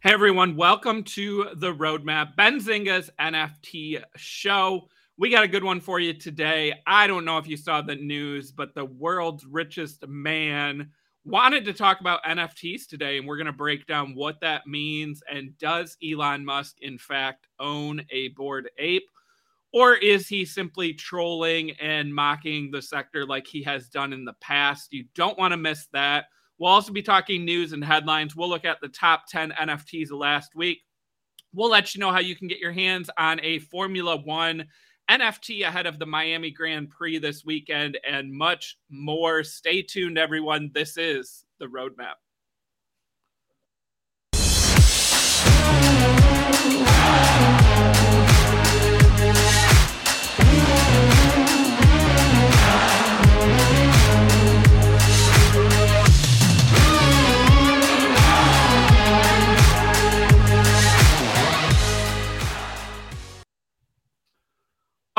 Hey everyone, welcome to The Roadmap, Benzinga's NFT show. We got a good one for you today. I don't know if you saw the news, but the world's richest man wanted to talk about NFTs today, and we're going to break down what that means. And does Elon Musk, in fact, own a Bored Ape? Or is he simply trolling and mocking the sector like he has done in the past? You don't want to miss that. We'll also be talking news and headlines. We'll look at the top 10 NFTs of last week. We'll let you know how you can get your hands on a Formula One NFT ahead of the Miami Grand Prix this weekend and much more. Stay tuned, everyone. This is The Roadmap.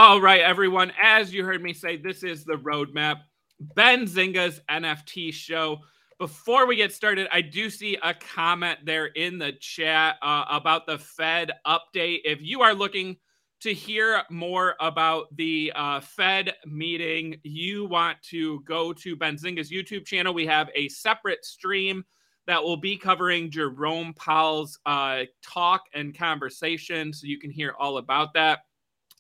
All right, everyone, as you heard me say, this is The Roadmap, Benzinga's NFT show. Before we get started, I do see a comment there in the chat about the Fed update. If you are looking to hear more about the Fed meeting, you want to go to Benzinga's YouTube channel. We have a separate stream that will be covering Jerome Powell's talk and conversation, so you can hear all about that.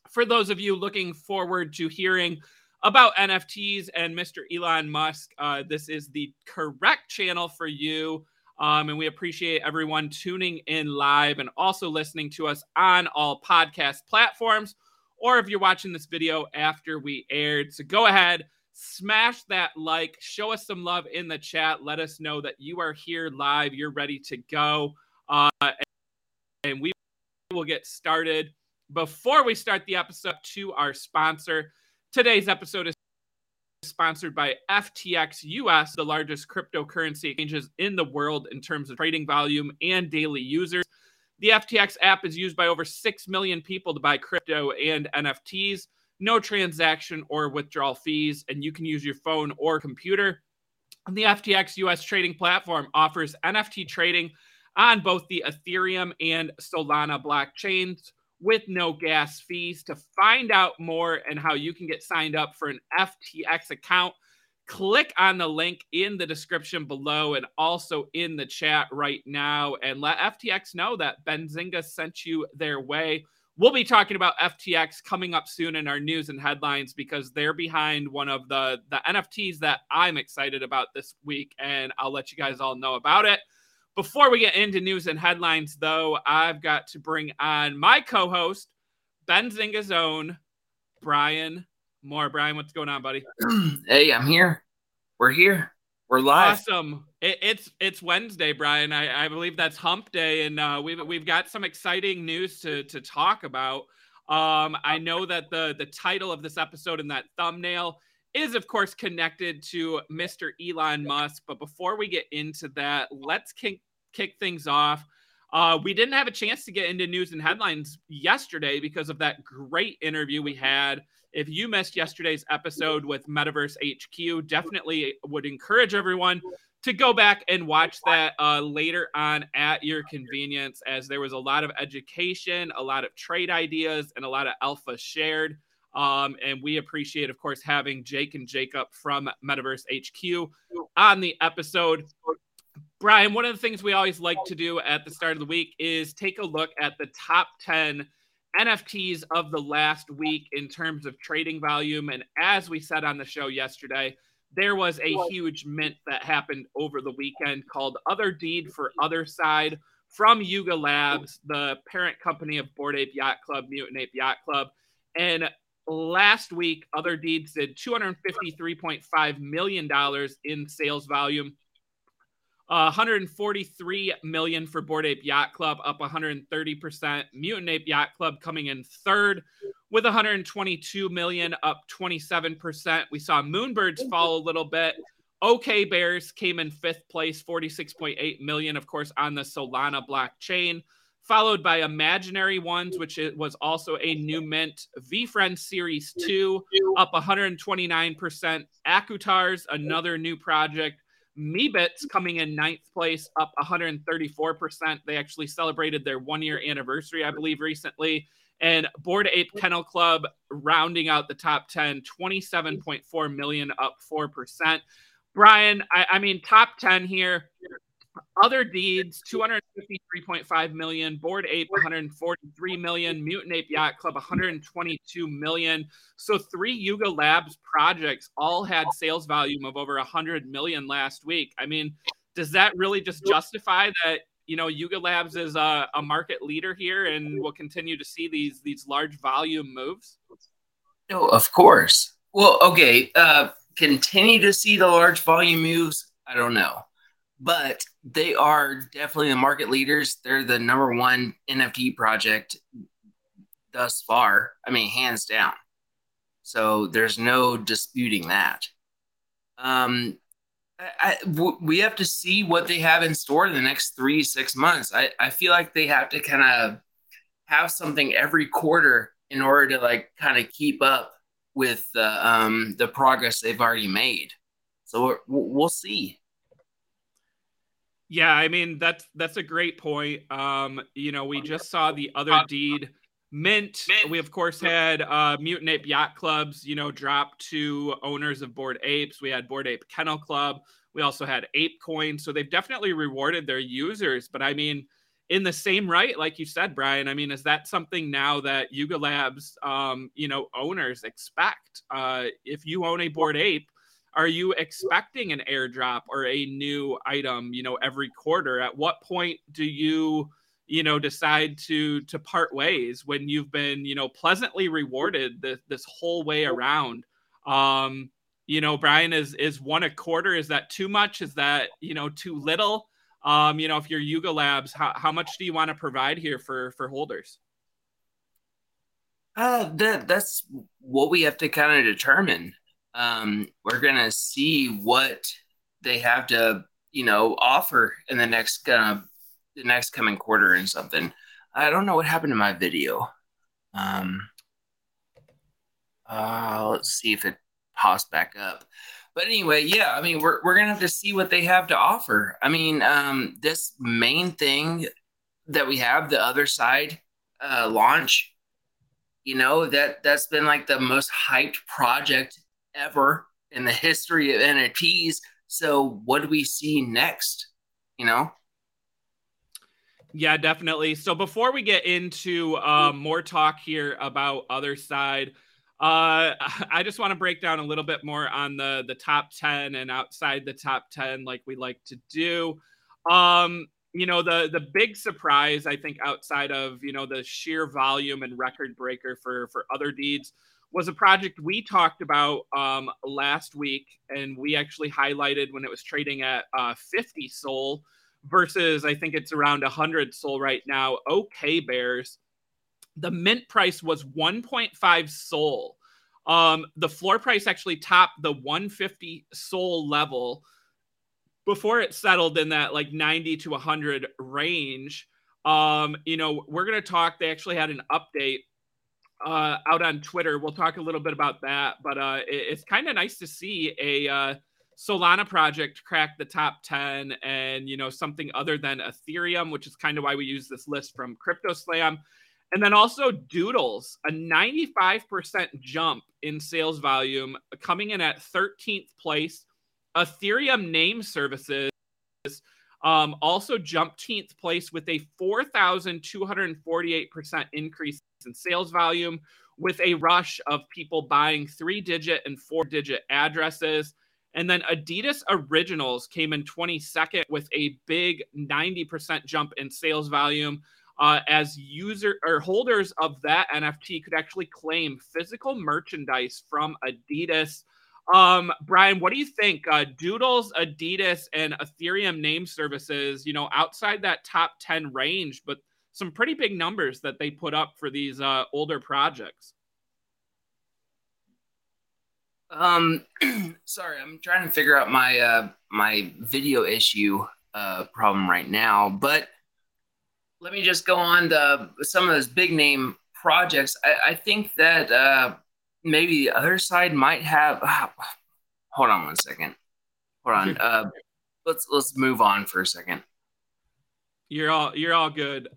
For those of you looking forward to hearing about NFTs and Mr. Elon Musk, this is the correct channel for you. And we appreciate everyone tuning in live and also listening to us on all podcast platforms, or if you're watching this video after we aired. So go ahead, smash that like, show us some love in the chat. Let us know that you are here live, you're ready to go. And we will get started. Before we start the episode, to our sponsor. Today's episode is sponsored by FTX US, the largest cryptocurrency exchanges in the world in terms of trading volume and daily users. The FTX app is used by over 6 million people to buy crypto and NFTs, no transaction or withdrawal fees, and you can use your phone or computer. The FTX US trading platform offers NFT trading on both the Ethereum and Solana blockchains, with no gas fees. To find out more and how you can get signed up for an FTX account, click on the link in the description below and also in the chat right now, and let FTX know that Benzinga sent you their way. We'll be talking about FTX coming up soon in our news and headlines because they're behind one of the NFTs that I'm excited about this week, and I'll let you guys all know about it. Before we get into news and headlines, though, I've got to bring on my co-host, Benzinga's own, Brian Moir. Brian, what's going on, buddy? Hey, I'm here. We're here. We're live. Awesome. It's Wednesday, Brian. I believe that's hump day, and we've got some exciting news to talk about. I know that the title of this episode and that thumbnail is, of course, connected to Mr. Elon Musk. But before we get into that, let's kick things off. We didn't have a chance to get into news and headlines yesterday because of that great interview we had. If you missed yesterday's episode with Metaverse HQ, definitely would encourage everyone to go back and watch that later on at your convenience, as there was a lot of education, a lot of trade ideas, and a lot of alpha shared. And we appreciate, of course, having Jake and Jacob from Metaverse HQ on the episode. Brian, one of the things we always like to do at the start of the week is take a look at the top 10 NFTs of the last week in terms of trading volume. And as we said on the show yesterday, there was a huge mint that happened over the weekend called Other Deed for Other Side from Yuga Labs, the parent company of Bored Ape Yacht Club, Mutant Ape Yacht Club. And last week, Other Deeds did $253.5 million in sales volume, $143 million for Bored Ape Yacht Club, up 130%. Mutant Ape Yacht Club coming in third with $122 million, up 27%. We saw Moonbirds fall a little bit. OK Bears came in fifth place, $46.8 million, of course, on the Solana blockchain, followed by Imaginary Ones, which was also a new mint. VFriend Series 2, up 129%. Akutars, another new project. Meebit's coming in ninth place, up 134%. They actually celebrated their 1-year anniversary, I believe, recently. And Bored Ape Kennel Club rounding out the top 10, 27.4 million, up 4%. Brian, I mean, top 10 here. Other Deeds, 253.5 million. Bored Ape, 143 million. Mutant Ape Yacht Club, 122 million. So 3 Yuga Labs projects all had sales volume of over 100 million last week. I mean, does that really just justify that, you know, Yuga Labs is a market leader here and we'll continue to see these large volume moves? No, of course. Well, okay. Continue to see the large volume moves? I don't know. But they are definitely the market leaders. They're the number one NFT project thus far. I mean, hands down. So there's no disputing that. We have to see what they have in store in the next 3-6 months. I feel like they have to kind of have something every quarter in order to like kind of keep up with the progress they've already made. So we'll see. Yeah, I mean, that's a great point. You know, we just saw the Other Deed mint. We, of course, had Mutant Ape Yacht Clubs, you know, drop to owners of Bored Apes. We had Bored Ape Kennel Club. We also had Apecoin. So they've definitely rewarded their users. But, I mean, in the same right, like you said, Brian, I mean, is that something now that Yuga Labs, you know, owners expect? If you own a Bored Ape, are you expecting an airdrop or a new item, you know, every quarter? At what point do you, you know, decide to part ways when you've been, you know, pleasantly rewarded this whole way around? You know, Brian, is one a quarter? Is that too much? Is that, you know, too little? You know, if you're Yuga Labs, how much do you want to provide here for holders? That's what we have to kind of determine. We're going to see what they have to, you know, offer in the next coming quarter and something. I don't know what happened to my video. Let's see if it pops back up. But anyway, yeah, I mean, we're going to have to see what they have to offer. I mean, this main thing that we have, the Other Side launch, you know, that's been like the most hyped project ever in the history of NFTs. So what do we see next, you know? Yeah, definitely. So before we get into more talk here about Other Side, I just want to break down a little bit more on the top 10 and outside the top 10 like we like to do. You know, the big surprise, I think, outside of, you know, the sheer volume and record breaker for Other Deeds was a project we talked about last week, and we actually highlighted when it was trading at 50 SOL versus I think it's around 100 SOL right now, OK Bears. The mint price was 1.5 SOL. The floor price actually topped the 150 SOL level before it settled in that like 90 to 100 range. You know, we're going to talk. They actually had an update out on Twitter. We'll talk a little bit about that, but it's kind of nice to see a Solana project crack the top 10 and, you know, something other than Ethereum, which is kind of why we use this list from CryptoSlam. And then also Doodles, a 95% jump in sales volume, coming in at 13th place. Ethereum Name Services also jumped 10th place with a 4,248% increase in sales volume, with a rush of people buying 3-digit and 4-digit addresses. And then Adidas Originals came in 22nd with a big 90% jump in sales volume, as user or holders of that NFT could actually claim physical merchandise from Adidas. Brian, what do you think? Doodles, Adidas, and Ethereum Name Services, you know, outside that top 10 range, but some pretty big numbers that they put up for these older projects. Sorry, I'm trying to figure out my my video issue problem right now, but let me just go on to some of those big name projects. I think that maybe the Other Side might have. Hold on one second. let's move on for a second. You're all good.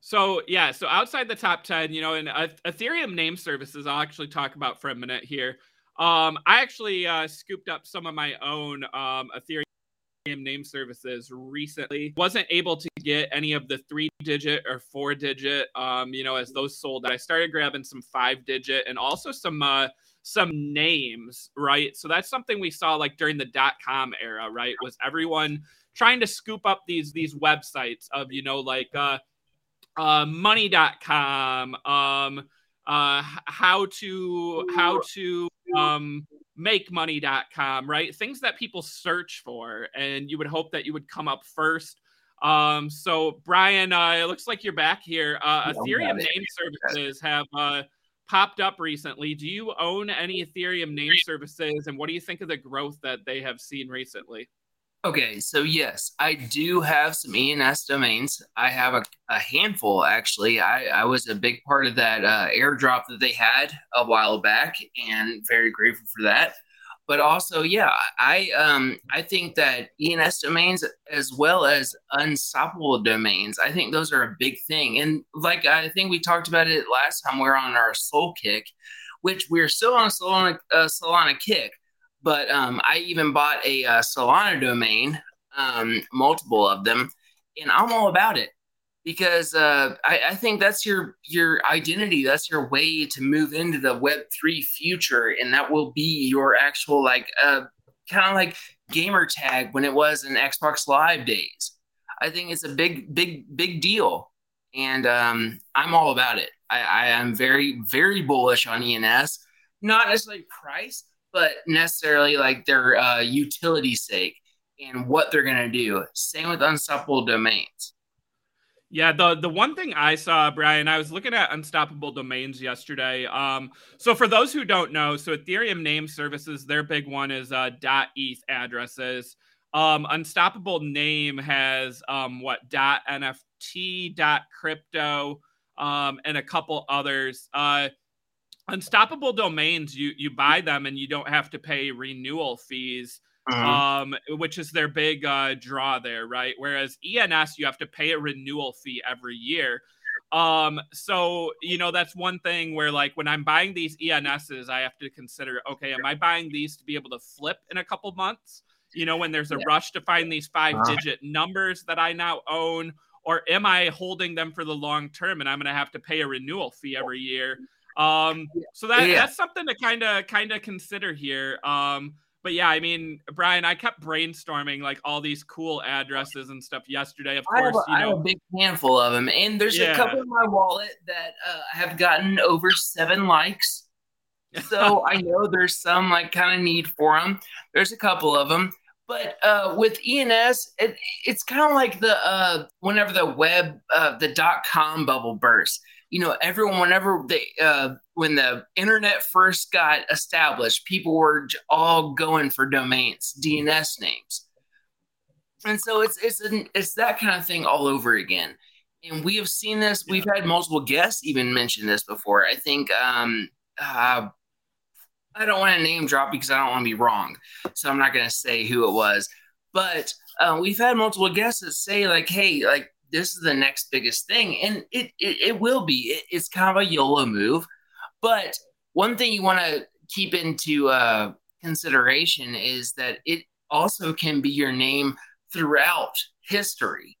So outside the top 10, you know, and Ethereum Name Services, I'll actually talk about for a minute here. I actually scooped up some of my own Ethereum Name Services recently. Wasn't able to get any of the 3-digit or 4-digit, you know, as those sold. I started grabbing some 5-digit and also some names, right? So that's something we saw like during the .com era, right? Was everyone trying to scoop up these websites of, you know, like money.com, how to make money.com, right? Things that people search for, and you would hope that you would come up first. So Brian, it looks like you're back here. Ethereum Name Services have popped up recently. Do you own any Ethereum Name Services, and what do you think of the growth that they have seen recently? Okay, so yes, I do have some ENS domains. I have a handful, actually. I was a big part of that airdrop that they had a while back, and very grateful for that. But also, yeah, I think that ENS domains as well as unstoppable domains, I think those are a big thing. And like I think we talked about it last time, we're on our Sol kick, which we're still on a Solana kick. But I even bought a Solana domain, multiple of them, and I'm all about it because I think that's your identity. That's your way to move into the Web3 future, and that will be your actual like kind of like gamer tag when it was in Xbox Live days. I think it's a big deal, and I'm all about it. I am very, very bullish on ENS, not necessarily price, but necessarily like their utility sake and what they're going to do. Same with Unstoppable Domains. Yeah, the one thing I saw, Brian, I was looking at Unstoppable Domains yesterday. So for those who don't know, so Ethereum Name Services, their big one is .eth addresses. Unstoppable Name has .nft, .crypto, and a couple others. Unstoppable Domains, you buy them and you don't have to pay renewal fees, which is their big draw there, right? Whereas ENS, you have to pay a renewal fee every year. So, you know, that's one thing where like when I'm buying these ENSs, I have to consider, okay, am I buying these to be able to flip in a couple months? You know, when there's a rush to find these 5-digit numbers that I now own, or am I holding them for the long term and I'm going to have to pay a renewal fee every year? That's something to kind of consider here. But yeah, I mean, Brian, I kept brainstorming like all these cool addresses and stuff yesterday. Of course, I have a big handful of them, and there's a couple in my wallet that have gotten over 7 likes. So I know there's some like kind of need for them. There's a couple of them, but with ENS, it's kind of like the whenever the web the .com bubble bursts. You know, everyone, whenever they, when the internet first got established, people were all going for domains, DNS names. And so it's that kind of thing all over again. And we have seen this. We've had multiple guests even mention this before. I think, I don't want to name drop because I don't want to be wrong. So I'm not going to say who it was, but, we've had multiple guests that say like, hey, like, this is the next biggest thing, and it will be. It's kind of a YOLO move, but one thing you want to keep into consideration is that it also can be your name throughout history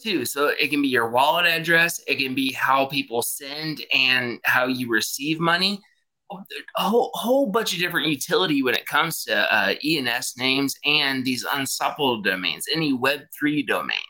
too. So it can be your wallet address. It can be how people send and how you receive money. A whole bunch of different utility when it comes to ENS names and these unstoppable domains, any Web3 domains.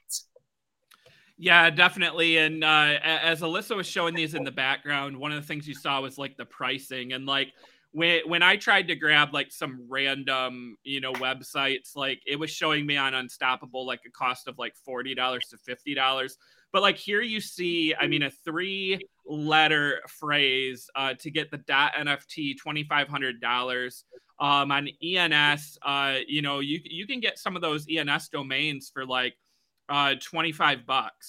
Yeah, definitely. And as Alyssa was showing these in the background, one of the things you saw was like the pricing. And like when I tried to grab like some random, you know, websites, like it was showing me on Unstoppable, like a cost of like $40 to $50. But like here you see, I mean, a 3-letter phrase to get the .nft, $2,500. On ENS, you know, you can get some of those ENS domains for like, $25,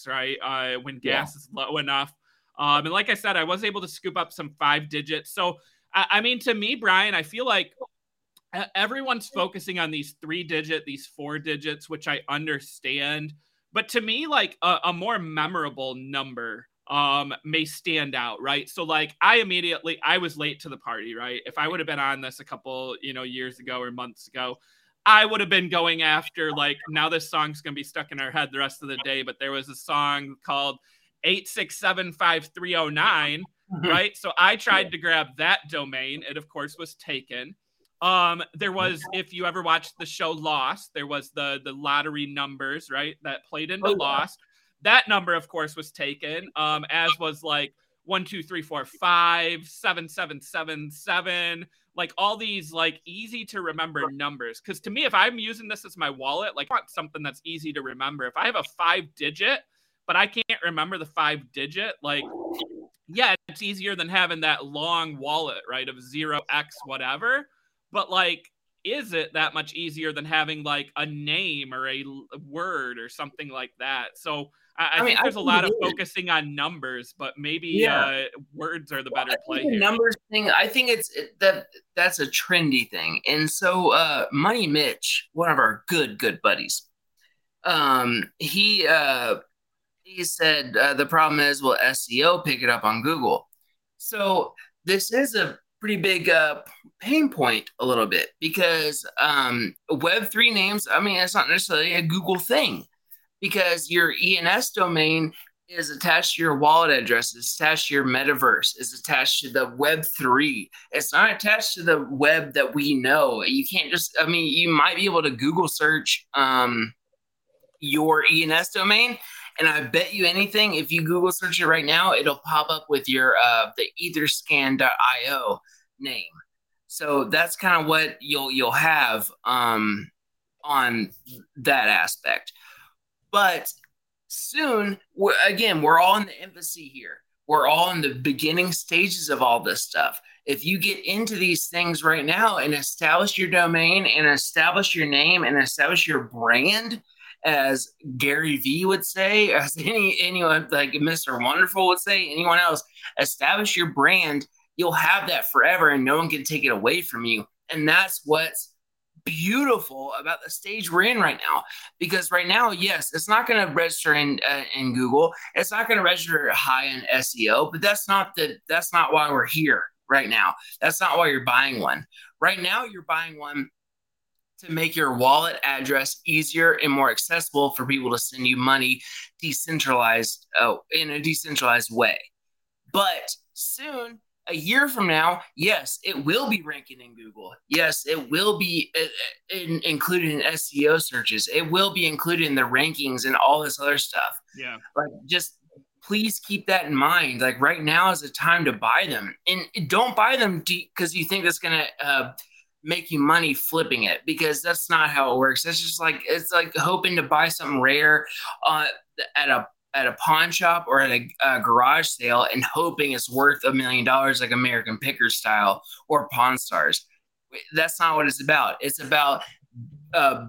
right? When gas is low enough. And like I said, I was able to scoop up some 5 digits. So, I mean, to me, Brian, I feel like everyone's focusing on these three-digit, these four digits, which I understand. But to me, like a more memorable number may stand out, right? So like I was late to the party, right? If I would have been on this a couple, years ago or months ago, I would have been going after like, now this song's going to be stuck in our head the rest of the day. But there was a song called 8675309, right? So I tried to grab that domain. It of course was taken. There was, if you ever watched the show Lost, there was the lottery numbers, right? That played into Lost. That number, of course, was taken, as was like 1, 2, 3, 4, 5, 7, 7, 7, 7, like all these like easy to remember numbers. Because to me, if I'm using this as my wallet, like I want something that's easy to remember. If I have a 5-digit, but I can't remember the 5-digit, like, yeah, it's easier than having that long wallet, right, of 0x whatever. But like, is it that much easier than having like a name or a word or something like that? So I think there's a lot of focusing on numbers, but maybe words are the better play here. The numbers thing, I think that's a trendy thing. And so Money Mitch, one of our good buddies, he said the problem is, will SEO pick it up on Google? So this is a pretty big pain point a little bit, because Web3 names, I mean, it's not necessarily a Google thing, because your ENS domain is attached to your wallet address, it's attached to your metaverse, it's attached to the Web3. It's not attached to the web that we know. You can't just, I mean, you might be able to Google search your ENS domain, and I bet you anything, if you Google search it right now, it'll pop up with your the etherscan.io name. So that's kind of what you'll have on that aspect. But soon, we're all in the infancy here. We're all in the beginning stages of all this stuff. If you get into these things right now and establish your domain and establish your name and establish your brand, as Gary Vee would say, as anyone like Mr. Wonderful would say, anyone else, establish your brand. You'll have that forever and no one can take it away from you. And that's what's beautiful about the stage we're in right now. Because right now, yes, it's not going to register in Google. It's not going to register high in SEO, but that's not why we're here right now. That's not why you're buying one. Right now, you're buying one to make your wallet address easier and more accessible for people to send you money decentralized in a decentralized way. But soon, a year from now, yes, it will be ranking in Google. Yes, it will be included in SEO searches. It will be included in the rankings and all this other stuff. Yeah. Like, just please keep that in mind. Like, right now is the time to buy them. And don't buy them because you think that's going to make you money flipping it, because that's not how it works. That's just like, it's like hoping to buy something rare at a pawn shop or at a garage sale and hoping it's worth $1 million, like American Picker style or Pawn Stars. That's not what it's about. It's about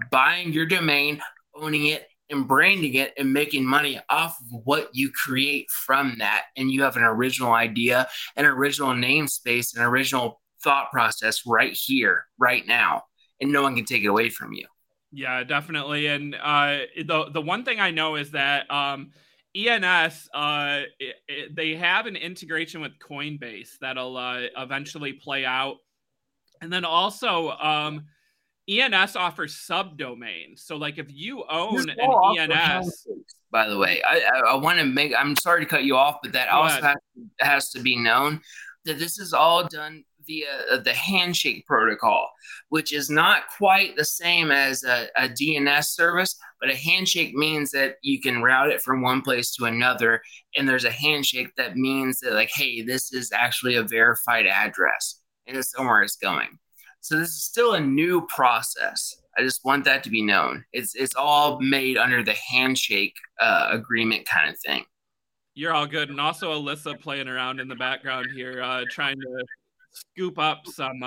buying your domain, owning it, and branding it, and making money off of what you create from that. And you have an original idea, an original namespace, an original thought process right here, right now, and no one can take it away from you. Yeah, definitely. And the one thing I know is that ENS, they have an integration with Coinbase that'll eventually play out. And then also ENS offers subdomains. So like if you own an ENS... By the way, I want to make... I'm sorry to cut you off, but that also has to be known that this is all done via the handshake protocol, which is not quite the same as a DNS service, but a handshake means that you can route it from one place to another. And there's a handshake that means that, like, hey, this is actually a verified address and it's somewhere it's going. So this is still a new process. I just want that to be known. It's all made under the handshake agreement kind of thing. You're all good. And also Alyssa playing around in the background here, trying to scoop up some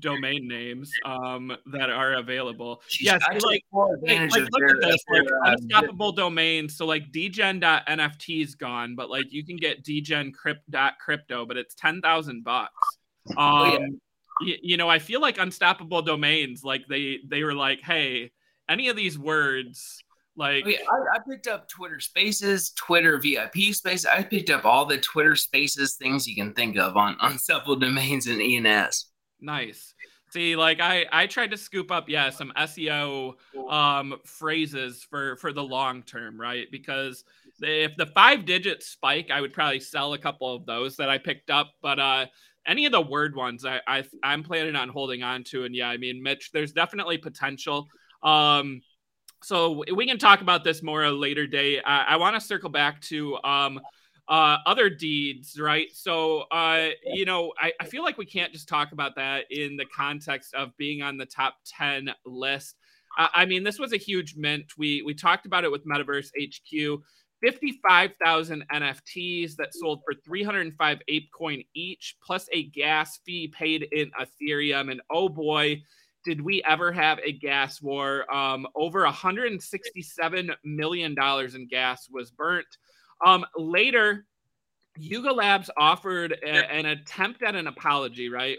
domain names that are available. Yes, yeah, so like look at this, like Unstoppable Domains. So like dgen.nft is gone, but like you can get dgen crypto, but it's $10,000. you know, I feel like Unstoppable Domains, like they were like, hey, any of these words, like I picked up Twitter Spaces, Twitter VIP Space. I picked up all the Twitter Spaces things you can think of on Unstoppable Domains and ENS. Nice. See, like I tried to scoop up, some SEO phrases for the long term, right? Because if the 5 digits spike, I would probably sell a couple of those that I picked up. But any of the word ones, I'm planning on holding on to. And yeah, I mean, Mitch, there's definitely potential. So we can talk about this more a later day. I want to circle back to other deeds, right? So, you know, I feel like we can't just talk about that in the context of being on the top 10 list. I mean, this was a huge mint. We talked about it with Metaverse HQ. 55,000 NFTs that sold for 305 Apecoin each, plus a gas fee paid in Ethereum. And oh boy, did we ever have a gas war. Over $167 million in gas was burnt. Later, Yuga Labs offered an attempt at an apology, right?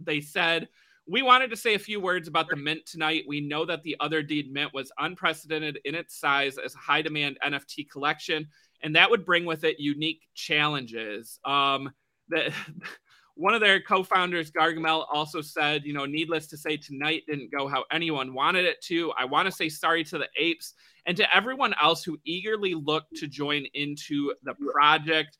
They said, we wanted to say a few words about the mint tonight. We know that the Other Deed mint was unprecedented in its size as a high-demand NFT collection, and that would bring with it unique challenges. One of their co-founders, Gargamel, also said, you know, needless to say, tonight didn't go how anyone wanted it to. I want to say sorry to the apes and to everyone else who eagerly looked to join into the project.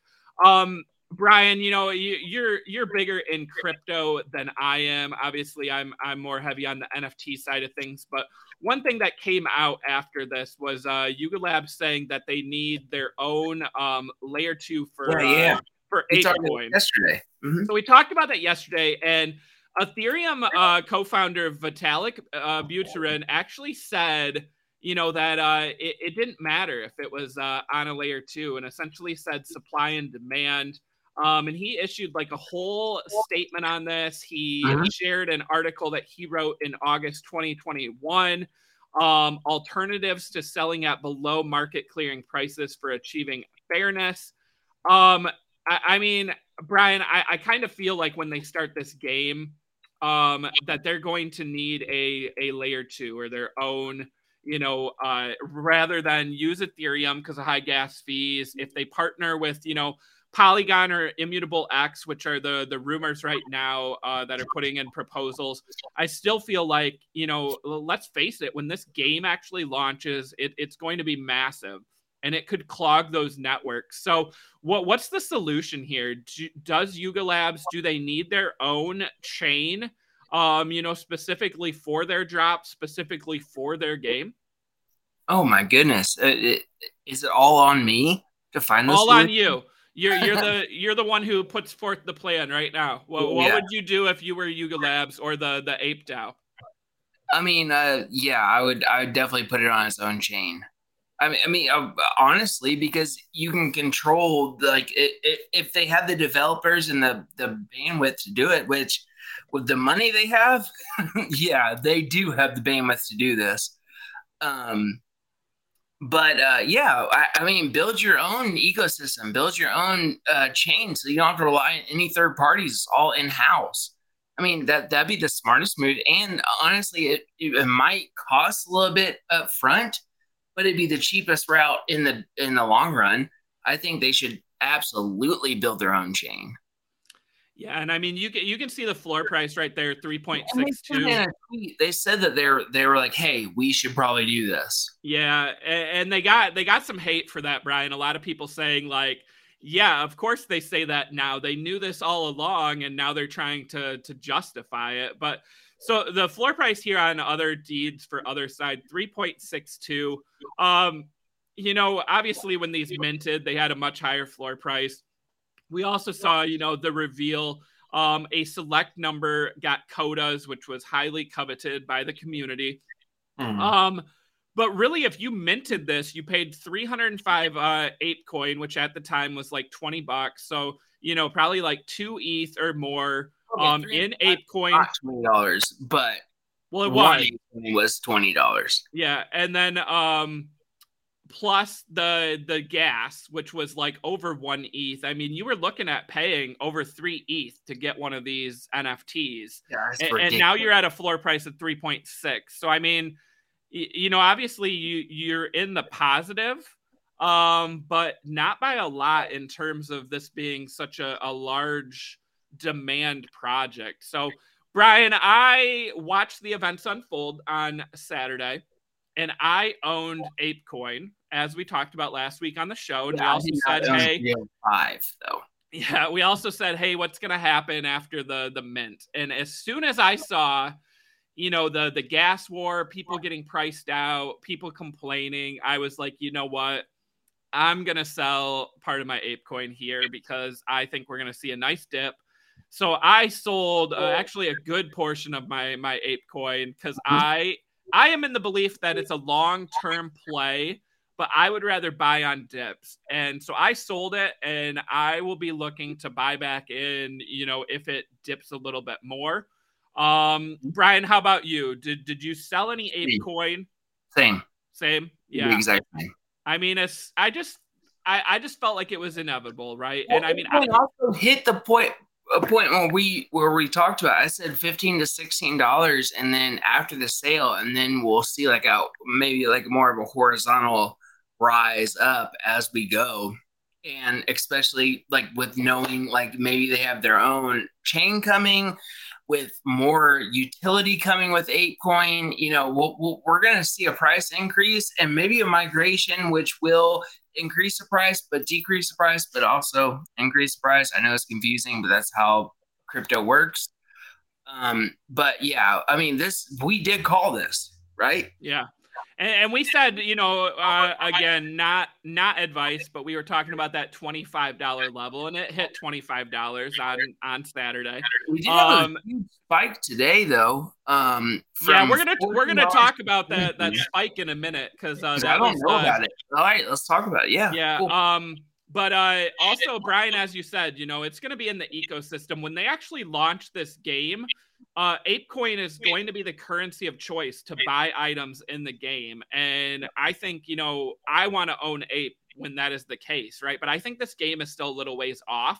Brian, you know, you're bigger in crypto than I am. Obviously, I'm more heavy on the NFT side of things. But one thing that came out after this was Yuga Labs saying that they need their own layer 2 for Apecoin. Yesterday, So we talked about that yesterday, and Ethereum co-founder Vitalik Buterin actually said, you know, that it didn't matter if it was on a layer 2, and essentially said supply and demand. And he issued like a whole statement on this. He shared an article that he wrote in August 2021, alternatives to selling at below market clearing prices for achieving fairness. I mean, Brian, I kind of feel like when they start this game, that they're going to need a layer 2 or their own, you know, rather than use Ethereum because of high gas fees. If they partner with, you know, Polygon or Immutable X, which are the rumors right now that are putting in proposals, I still feel like, you know, let's face it, when this game actually launches, it's going to be massive and it could clog those networks. So what's the solution here? Does Yuga Labs, do they need their own chain, you know, specifically for their drops, specifically for their game? Oh my goodness. Is it all on me to find this? All solution? On you. You're the one who puts forth the plan right now. Well, what would you do if you were Yuga Labs or the Ape DAO? I mean, I would definitely put it on its own chain. I mean, honestly, because you can control, like, if they have the developers and the bandwidth to do it, which with the money they have, they do have the bandwidth to do this. I mean, build your own ecosystem, build your own chain so you don't have to rely on any third parties, all in-house. I mean, that'd be the smartest move. And honestly, it might cost a little bit up front, but it'd be the cheapest route in the long run. I think they should absolutely build their own chain. Yeah, and I mean, you can see the floor price right there, 3.62. They said that they were like, "Hey, we should probably do this." Yeah, and they got some hate for that, Brian. A lot of people saying like, "Yeah, of course they say that now. They knew this all along, and now they're trying to justify it." But so the floor price here on Other Deeds for Other Side, 3.62. You know, obviously when these minted, they had a much higher floor price. We also saw, you know, the reveal, a select number got codas, which was highly coveted by the community. Mm-hmm. But really, if you minted this, you paid 305 Apecoin, which at the time was like $20. So, you know, probably like 2 ETH or more in Apecoin. Not $20, but it was $20. Yeah. And then plus the gas, which was like over 1 ETH. I mean, you were looking at paying over 3 ETH to get one of these NFTs. Yeah, that's ridiculous. And now you're at a floor price of 3.6. So, I mean, you know, obviously you're in the positive, but not by a lot in terms of this being such a large demand project. So, Brian, I watched the events unfold on Saturday, and I owned Apecoin, as we talked about last week on the show. And yeah, we also said, hey, what's going to happen after the mint? And as soon as I saw, you know, the gas war, people getting priced out, people complaining, I was like, you know what? I'm going to sell part of my Apecoin here because I think we're going to see a nice dip. So I sold actually a good portion of my Apecoin because I am in the belief that it's a long-term play, but I would rather buy on dips. And so I sold it, and I will be looking to buy back in, you know, if it dips a little bit more. Brian, how about you? Did you sell any Apecoin? Same? Yeah. Exactly. I mean, I just felt like it was inevitable, right? Well, and I mean, I also hit the point... a point where we talked about, I said $15 to $16, and then after the sale, and then we'll see like maybe more of a horizontal rise up as we go. And especially like with knowing like maybe they have their own chain coming with more utility coming with Apecoin, you know, we're going to see a price increase and maybe a migration, which will increase the price, but decrease the price, but also increase the price. I know it's confusing, but that's how crypto works. But yeah, I mean, we did call this, right? Yeah. And we said, you know, again, not advice, but we were talking about that $25 level, and it hit $25 on Saturday. We did have a huge spike today, though. Yeah, we're gonna talk about that spike in a minute because I don't know about it. All right, let's talk about it. Yeah. Cool. But also, Brian, as you said, you know, it's going to be in the ecosystem when they actually launch this game. Apecoin is going to be the currency of choice to buy items in the game. And I think, you know, I want to own Ape when that is the case, right? But I think this game is still a little ways off.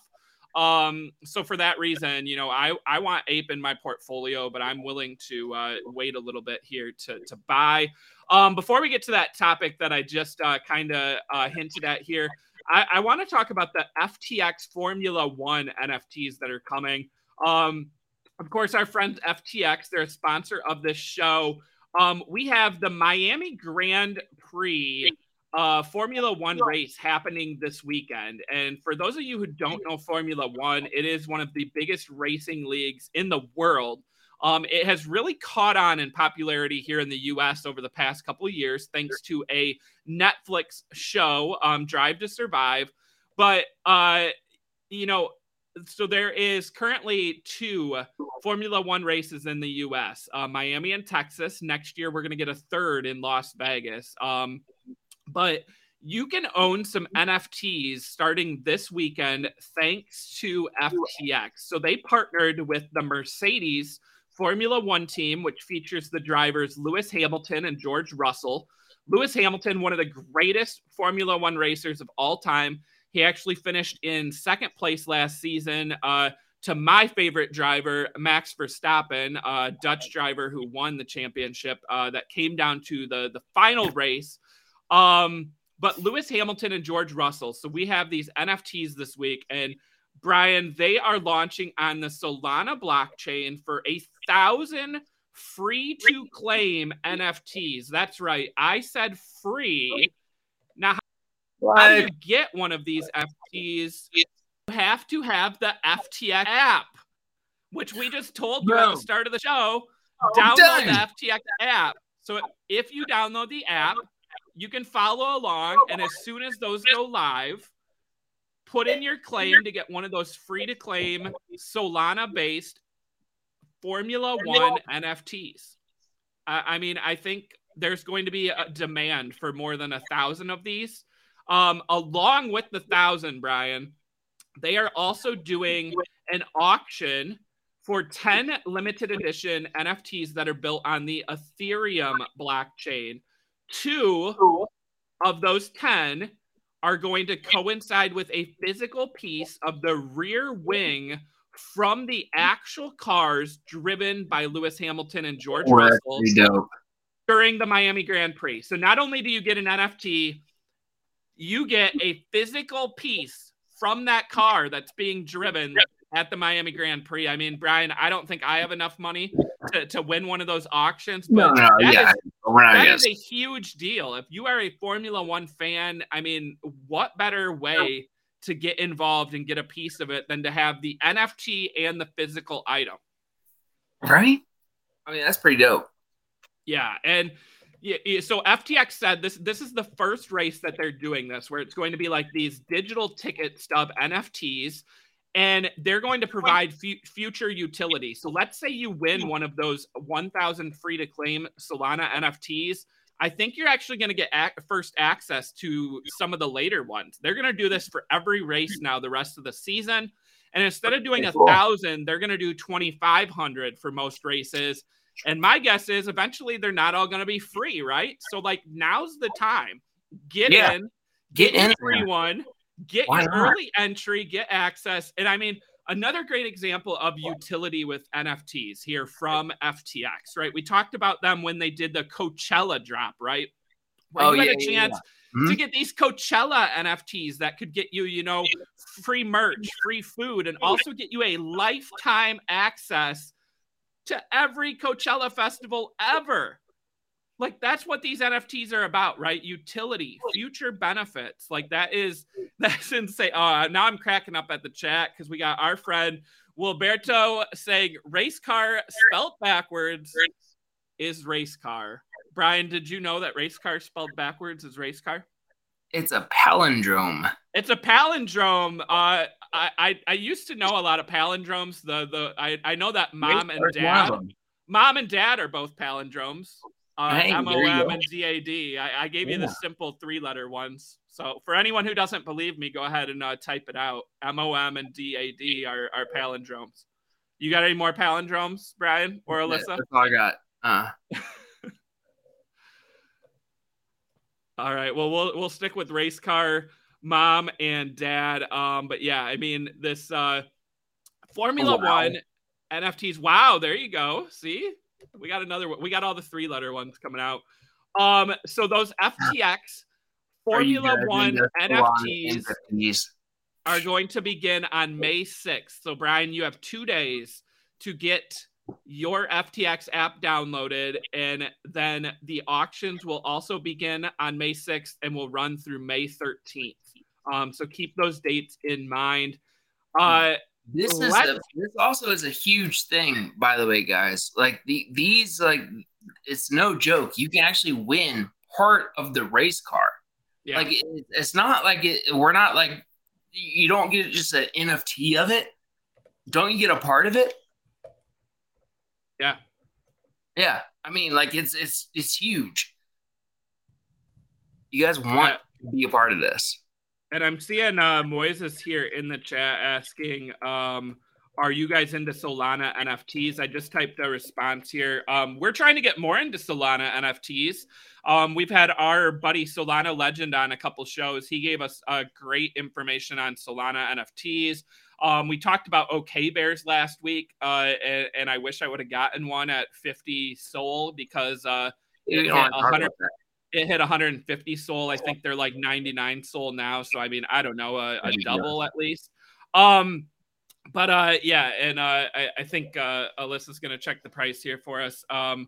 So for that reason, you know, I want Ape in my portfolio, but I'm willing to wait a little bit here to buy. Before we get to that topic that I just kind of hinted at here, I want to talk about the FTX Formula 1 NFTs that are coming. Of course, our friends FTX, they're a sponsor of this show. We have the Miami Grand Prix Formula 1 race happening this weekend. And for those of you who don't know Formula 1, it is one of the biggest racing leagues in the world. It has really caught on in popularity here in the U.S. over the past couple of years, thanks to a Netflix show, Drive to Survive. But, you know, so there is currently 2 Formula One races in the U.S., Miami and Texas. Next year, we're going to get a 3rd in Las Vegas. But you can own some NFTs starting this weekend, thanks to FTX. So they partnered with the Mercedes Formula One team, which features the drivers Lewis Hamilton and George Russell. Lewis Hamilton, one of the greatest Formula One racers of all time. He actually finished in 2nd place last season to my favorite driver, Max Verstappen, a Dutch driver who won the championship that came down to the final race. But Lewis Hamilton and George Russell. So we have these NFTs this week, and Brian, they are launching on the Solana blockchain for 1,000 free-to-claim NFTs. That's right. I said free. Now, how do you get one of these NFTs? You have to have the FTX app, which we just told you at the start of the show. Download the FTX app. So if you download the app, you can follow along, and as soon as those go live, put in your claim to get one of those free-to-claim Solana-based Formula 1 NFTs. I mean, I think there's going to be a demand for more than 1,000 of these. Along with the 1,000, Brian, they are also doing an auction for 10 limited edition NFTs that are built on the Ethereum blockchain. 2 of those 10 are going to coincide with a physical piece of the rear wing from the actual cars driven by Lewis Hamilton and George Russell during the Miami Grand Prix. So not only do you get an NFT, you get a physical piece from that car that's being driven at the Miami Grand Prix. I mean, Brian, I don't think I have enough money to win one of those auctions, but that is a huge deal. If you are a Formula One fan, I mean, what better way to get involved and get a piece of it than to have the NFT and the physical item. Right? I mean, that's pretty dope. Yeah. And so FTX said this is the first race that they're doing this, where it's going to be like these digital ticket stub NFTs, and they're going to provide future utility. So let's say you win one of those 1,000 free-to-claim Solana NFTs. I think you're actually going to get first access to some of the later ones. They're going to do this for every race now the rest of the season. And instead of doing 1,000, they're going to do 2,500 for most races. And my guess is eventually they're not all going to be free, right? So, like, now's the time. Get in, everyone. Get your early entry, get access. And, I mean, another great example of utility with NFTs here from FTX, right? We talked about them when they did the Coachella drop, right? You had a chance to get these Coachella NFTs that could get you, free merch, free food, and also get you a lifetime access to every Coachella festival ever. Like, that's what these NFTs are about, right? Utility, future benefits. Like, that's insane. Oh, now I'm cracking up at the chat because we got our friend Wilberto saying race car spelled backwards is race car. Brian, did you know that race car spelled backwards is race car? It's a palindrome. I used to know a lot of palindromes. I know that mom and dad are both palindromes. MOM and DAD. I gave you the simple three-letter ones. So for anyone who doesn't believe me, go ahead and type it out. MOM and DAD are palindromes. You got any more palindromes, Brian or Alyssa? That's all I got. All right. Well, we'll stick with race car, mom and dad. But yeah, I mean this Formula One NFTs. Wow, there you go. See? We got another one. We got all the three-letter ones coming out. So those FTX Formula One NFTs are going to begin on May 6th. So, Brian, you have 2 days to get your FTX app downloaded, and then the auctions will also begin on May 6th and will run through May 13th. So keep those dates in mind. This also is a huge thing, by the way, guys. Like these, it's no joke. You can actually win part of the race car. Yeah. Like it's not like we're not like you don't get just an NFT of it. Don't you get a part of it? Yeah, yeah. I mean, like it's huge. You guys want to be a part of this. And I'm seeing Moises here in the chat asking, are you guys into Solana NFTs? I just typed a response here. We're trying to get more into Solana NFTs. We've had our buddy Solana Legend on a couple shows. He gave us great information on Solana NFTs. We talked about OK Bears last week, and I wish I would have gotten one at 50 Sol because it hit 100. It hit 150 Sol. I think they're like 99 Sol now. So, I mean, I don't know, a double at least. I think Alyssa's going to check the price here for us. And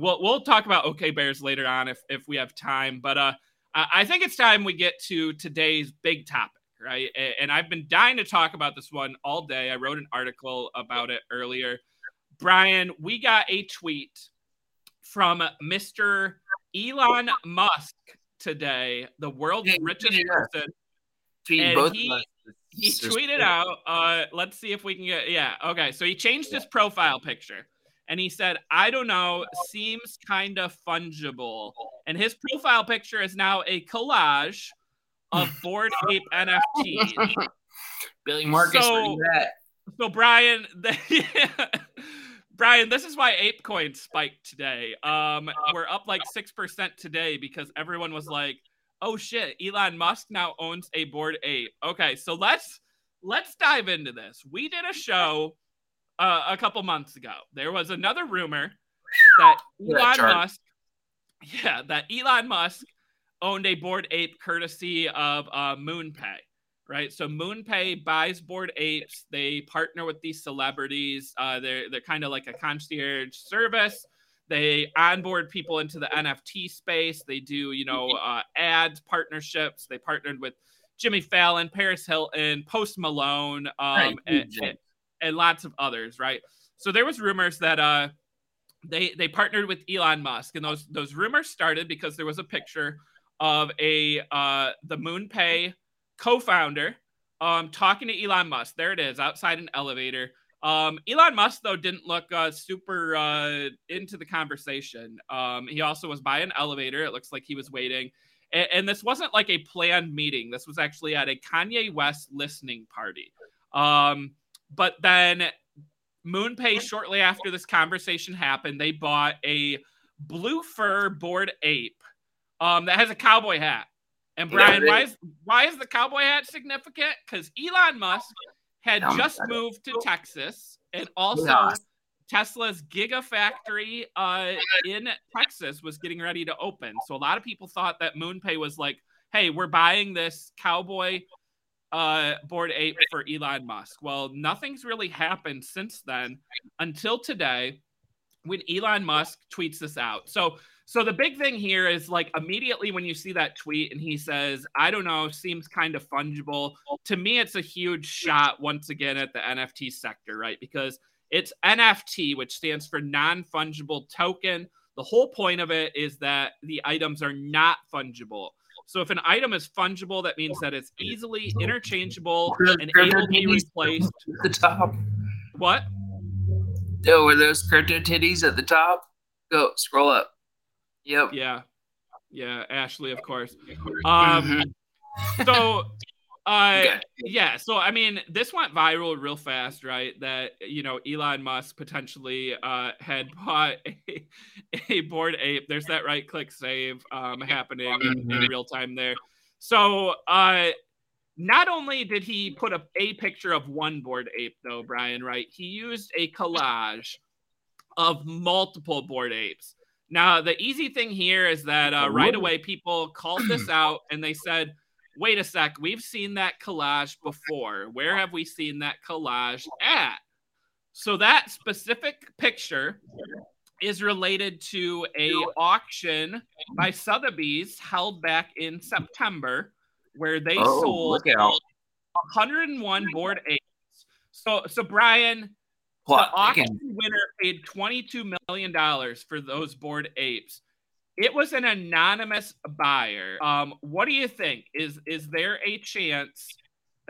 we'll talk about OK Bears later on if we have time. But I think it's time we get to today's big topic, right? And I've been dying to talk about this one all day. I wrote an article about it earlier. Brian, we got a tweet from Mr. Elon Musk today, the world's richest person. And he tweeted out, let's see if we can get, okay. So he changed his profile picture and he said, I don't know, seems kind of fungible. And his profile picture is now a collage of Bored Ape NFTs. Billy Marcus. So Brian, Brian, this is why Apecoin spiked today. We're up like 6% today because everyone was like, oh shit, Elon Musk now owns a Bored Ape. Okay, so let's dive into this. We did a show a couple months ago. There was another rumor that Elon Musk owned a Bored Ape courtesy of MoonPay, right? So MoonPay buys Bored Apes. They partner with these celebrities. They're kind of like a concierge service. They onboard people into the NFT space. They do, ads, partnerships. They partnered with Jimmy Fallon, Paris Hilton, Post Malone, and lots of others, right? So there was rumors that they partnered with Elon Musk, and those rumors started because there was a picture of the MoonPay co-founder talking to Elon Musk. There it is, outside an elevator. Elon Musk, though, didn't look super into the conversation. He also was by an elevator. It looks like he was waiting. And this wasn't like a planned meeting. This was actually at a Kanye West listening party. But then MoonPay, shortly after this conversation happened, they bought a blue fur Bored Ape that has a cowboy hat. And Brian, why is the cowboy hat significant? Because Elon Musk had just moved to Texas, and also Tesla's Gigafactory in Texas was getting ready to open. So a lot of people thought that MoonPay was like, hey, we're buying this cowboy Bored Ape for Elon Musk. Well, nothing's really happened since then until today when Elon Musk tweets this out. So the big thing here is, like, immediately when you see that tweet and he says, I don't know, seems kind of fungible. To me, it's a huge shot once again at the NFT sector, right? Because it's NFT, which stands for non-fungible token. The whole point of it is that the items are not fungible. So if an item is fungible, that means that it's easily interchangeable and able to be replaced. At the top. What? Oh, were those crypto titties at the top? Go, scroll up. Yep. Yeah, Ashley, of course. So I mean, this went viral real fast, right? That, Elon Musk potentially had bought a Bored Ape. There's that right-click save happening in real time there. So not only did he put up a picture of one Bored Ape, though, Brian, right? He used a collage of multiple Bored Apes. Now, the easy thing here is that right away people called this out and they said, wait a sec, we've seen that collage before. Where have we seen that collage at? So that specific picture is related to a auction by Sotheby's held back in September where they sold 101 Bored Apes. So Brian... The auction winner paid $22 million for those Bored Apes. It was an anonymous buyer. What do you think? Is there a chance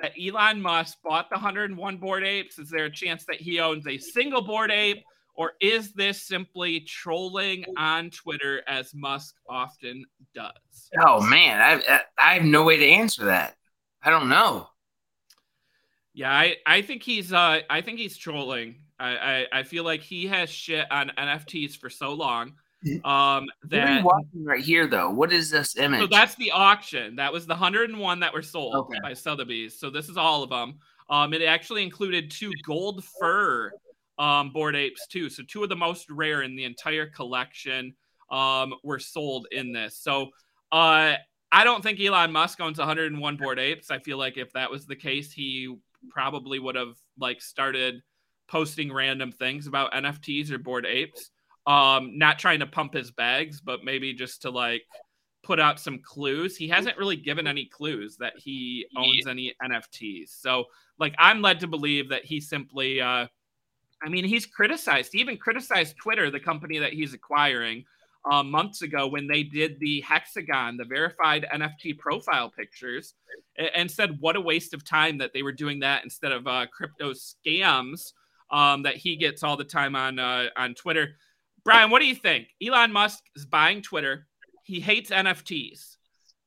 that Elon Musk bought the 101 Bored Apes? Is there a chance that he owns a single Bored Ape? Or is this simply trolling on Twitter as Musk often does? Oh, man. I have no way to answer that. I don't know. Yeah, I think he's trolling. I feel like he has shit on NFTs for so long. That what are you watching right here, though? What is this image? So that's the auction. That was the 101 that were sold by Sotheby's. So this is all of them. It actually included two gold fur Bored Apes too. So two of the most rare in the entire collection were sold in this. So I don't think Elon Musk owns 101 Bored Apes. I feel like if that was the case, he probably would have started posting random things about NFTs or Bored Apes. Not trying to pump his bags, but maybe just to put out some clues. He hasn't really given any clues that he owns any NFTs. So I'm led to believe that he simply, he's criticized. He even criticized Twitter, the company that he's acquiring months ago when they did the hexagon, the verified NFT profile pictures, and said what a waste of time that they were doing that instead of crypto scams that he gets all the time on Twitter. Brian, what do you think? Elon Musk is buying Twitter. He hates NFTs.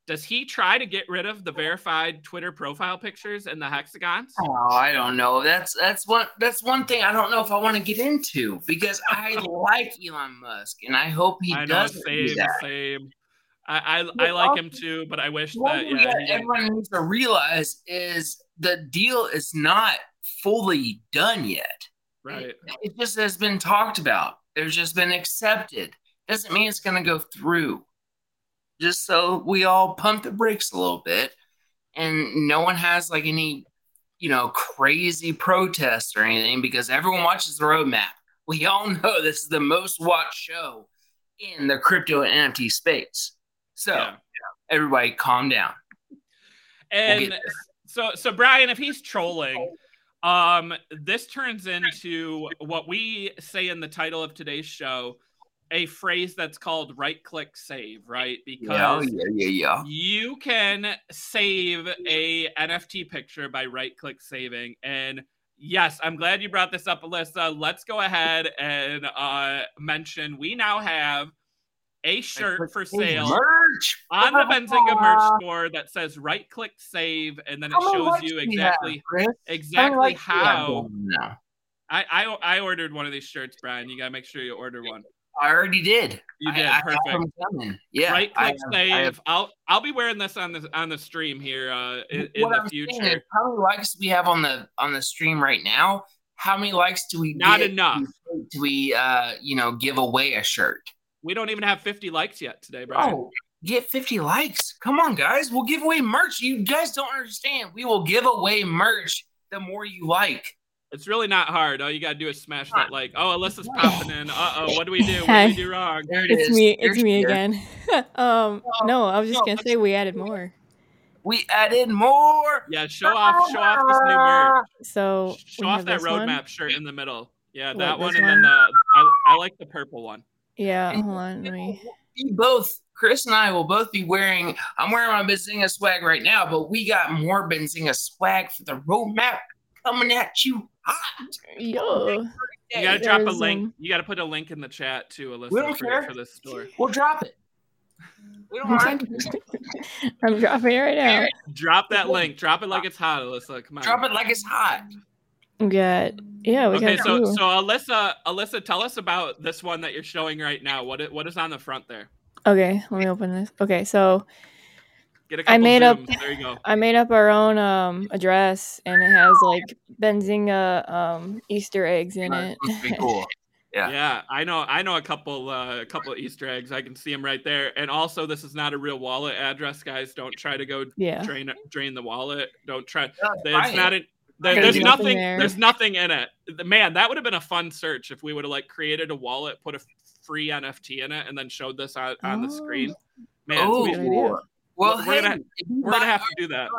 Does he try to get rid of the verified Twitter profile pictures and the hexagons? Oh, I don't know. That's one thing I don't know if I want to get into because I like Elon Musk and I hope he does do that. Same. I like him too, but I wish that, everyone needs to realize is the deal is not fully done yet. Right. It just has been talked about. It's just been accepted. Doesn't mean it's going to go through. Just so we all pump the brakes a little bit, and no one has like any, crazy protests or anything, because everyone watches The Roadmap. We all know this is the most watched show in the crypto and NFT space. So everybody calm down. And so Brian, if he's trolling, this turns into what we say in the title of today's show, a phrase that's called right-click save, right? Because you can save a NFT picture by right-click saving. And yes, I'm glad you brought this up, Alyssa. Let's go ahead and mention we now have a shirt for sale merch on the Benzinga merch store that says right-click save, and then it shows you exactly how. I ordered one of these shirts, Brian. You got to make sure you order one. I already did. You did. Perfect. Yeah. Right-click save. I'll be wearing this on the stream here in the future. Is, how many likes do we have on the stream right now? How many likes do we not get? Enough? Do we give away a shirt? We don't even have 50 likes yet today, Brian. Oh, get 50 likes. Come on, guys. We'll give away merch. You guys don't understand. We will give away merch the more you like. It's really not hard. All you got to do is smash that like. Oh, Alyssa's popping in. Uh-oh, what do we do? What do we do wrong? There it is. It's me again. No, I was just going to say we added more. We added more? Yeah, show off this new merch. So show off that roadmap shirt in the middle. Yeah, that one and then I like the purple one. Yeah, hold on. Chris and I will both be wearing, I'm wearing my Benzinga swag right now, but we got more Benzinga swag for the roadmap coming at you hot. Yo. You got to drop a link. You got to put a link in the chat too, Alyssa. We don't care. For this store. We'll drop it. We don't mind. I'm dropping it right now. Drop that link. Drop it like it's hot, Alyssa. Come on. Drop it like it's hot. Good. Yeah. So Alyssa, tell us about this one that you're showing right now. What is on the front there? Okay, let me open this. Okay, so I made up our own address, and it has like Benzinga Easter eggs in it. That's pretty cool. Yeah. I know a couple of Easter eggs. I can see them right there. And also, this is not a real wallet address, guys. Don't try to go drain the wallet. Don't try. It's not a. There's nothing. There's nothing in it. Man, that would have been a fun search if we would have like created a wallet, put a free NFT in it, and then showed this on the screen. Man, we're gonna have to do that.